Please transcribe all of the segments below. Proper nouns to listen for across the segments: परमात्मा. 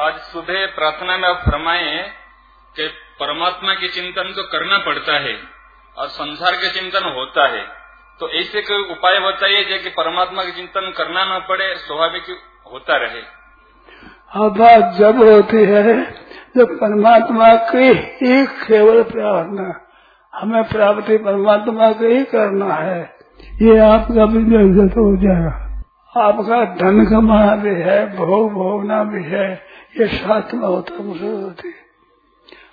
आज सुबह प्रार्थना में आप फरमाए कि परमात्मा के चिंतन तो करना पड़ता है और संसार के चिंतन होता है, तो ऐसे कोई उपाय बताइए जो कि परमात्मा के चिंतन करना न पड़े, स्वाभाविक होता रहे। अब बात जब होती है जब परमात्मा की ही केवल प्रार्थना, हमें प्राप्ति परमात्मा को ही करना है, ये आपका भी निर्जत हो जाएगा। आपका धन कमाना भी है, भोग भोगना भी है, ये साथ में होता मुझे होती।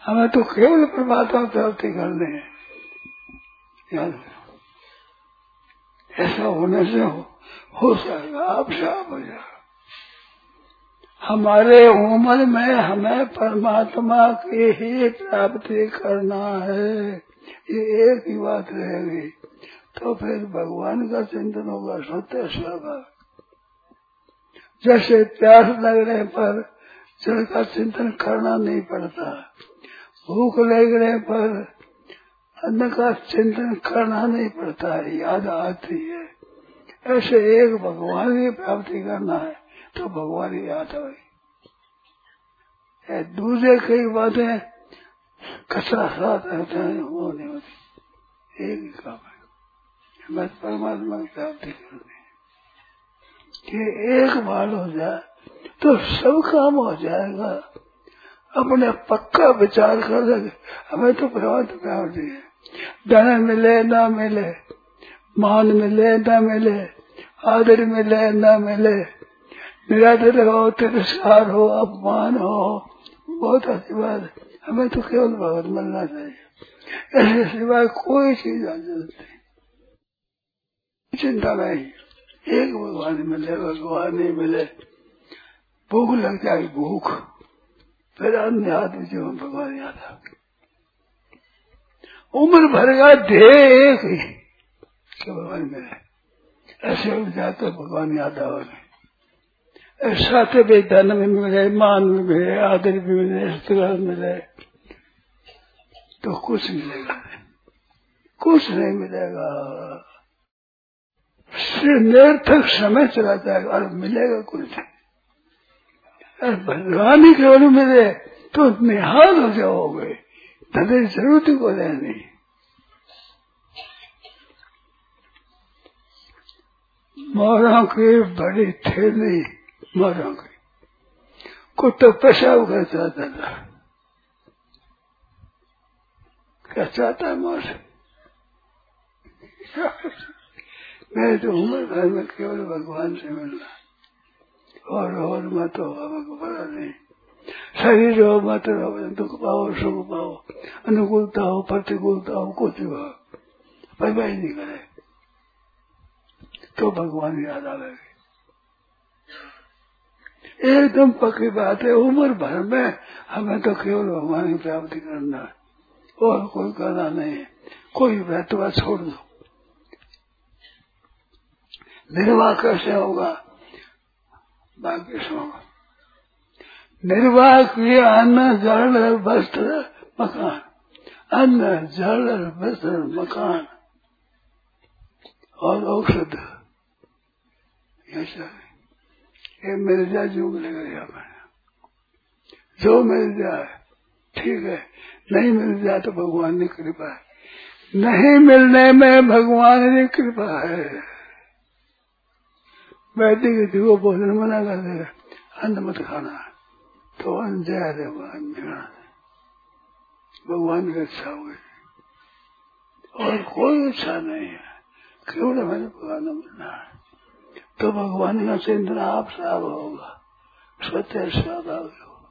हमें तो केवल परमात्मा प्राप्ति करनी है, ऐसा होने से हो जाएगा, आप साफ हो जाएगा। हमारे उम्र में हमें परमात्मा की ही प्राप्ति करना है, ये एक ही बात रहेगी, तो फिर भगवान का चिंतन होगा सत्य स्वभाव। जैसे प्यास लगने पर जल का चिंतन करना नहीं पड़ता, भूख लगने पर अन्न का चिंतन करना नहीं पड़ता, याद आती है। ऐसे एक भगवान की प्राप्ति करना है तो भगवान याद आए, दूसरे कई बातें कचरा साथ रहते हैं, वो नहीं होती। एक ही काम है, बस परमात्मा की प्राप्ति करनी है। एक बार हो जाए तो सब काम हो जाएगा। अपने पक्का विचार कर सके हमें तो परमात्मा प्राप्ति है, धन मिले ना मिले, मान मिले ना मिले, आदर मिले ना मिले, निरादर हो, तिरस्कार हो, अपमान हो, बहुत अच्छी बात है। हमें तो केवल भगवत मिलना चाहिए, ऐसे सिवाय कोई चीज आ जाती चिंता नहीं। एक भगवान मिले, भगवान नहीं मिले, भूख लग जाए भूख, फिर अन्य आदमी जो भगवान याद आ। उम्र भर का ध्येय एक ही कि भगवान मिले, ऐसे हो जाए तो भगवान याद आ। साथ भी धन भी मिले, मान भी मिले, आदर भी मिले, स्थिर मिले, तो कुछ मिलेगा कुछ नहीं मिलेगा, निरर्थक समय चला जाएगा और मिलेगा कुछ। अरे भगवान ही केवल मिले तो निहाल हो जाओगे, धन जरूरत को रहनी। मोरों की बड़ी थैली, मरों की कुत्ता पेशाब कर चाहता था, क्या चाहता है मोर? मैं तो उम्र भर में केवल भगवान से मिलना, और मत हो बड़ा नहीं। शरीर हो मत हो, दुख पाओ सुख पाओ, अनुकूलता हो प्रतिकूलता हो, कुछ हो परवाह नहीं करे तो भगवान याद आएगा। एकदम पक्की बात है, उम्र भर में हमें तो केवल भगवान की प्राप्ति करना है और कोई करना नहीं है। कोई व्यर्थता छोड़ दो। निर्वाह कैसे होगा? भाग्य से होगा। निर्वाह किए अन्न जल वस्त्र मकान, अन्न जल वस्त्र मकान और औषध, ये सब ये मिल जाए जो मिलेगा यहाँ पर, जो मिल जाए ठीक है, नहीं मिल जाए तो भगवान की कृपा है। नहीं मिलने में भगवान की कृपा है। वैदिक किसी को भोजन मना कर देगा, अन्न मत खाना, तो अन्न जहर है, भगवान की इच्छा हुई और कोई इच्छा नहीं है, केवल हमें भगवान मिलना है, तो भगवान का चिंतन आप साफ होगा, सत्य स्वाभाविक होगा,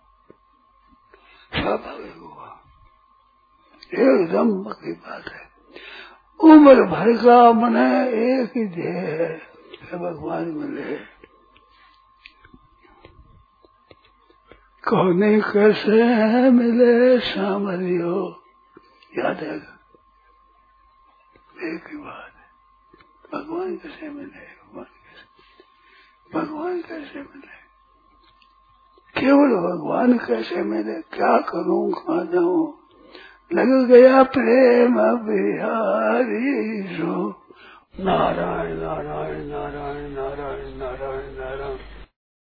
स्वाभाविक होगा। एकदम पक्की बात है। उम्र भर का मन एक ही ध्येय है, भगवान मिले। कहने कैसे है मिले सामरियो, याद आएगा। एक ही बात है, भगवान कैसे मिले, भगवान कैसे मिले, केवल भगवान कैसे मिले, क्या करूं कहाँ जाऊं। लग गया प्रेम बिहारी जो, नारायण नारायण नारायण नारायण नारायण नारायण।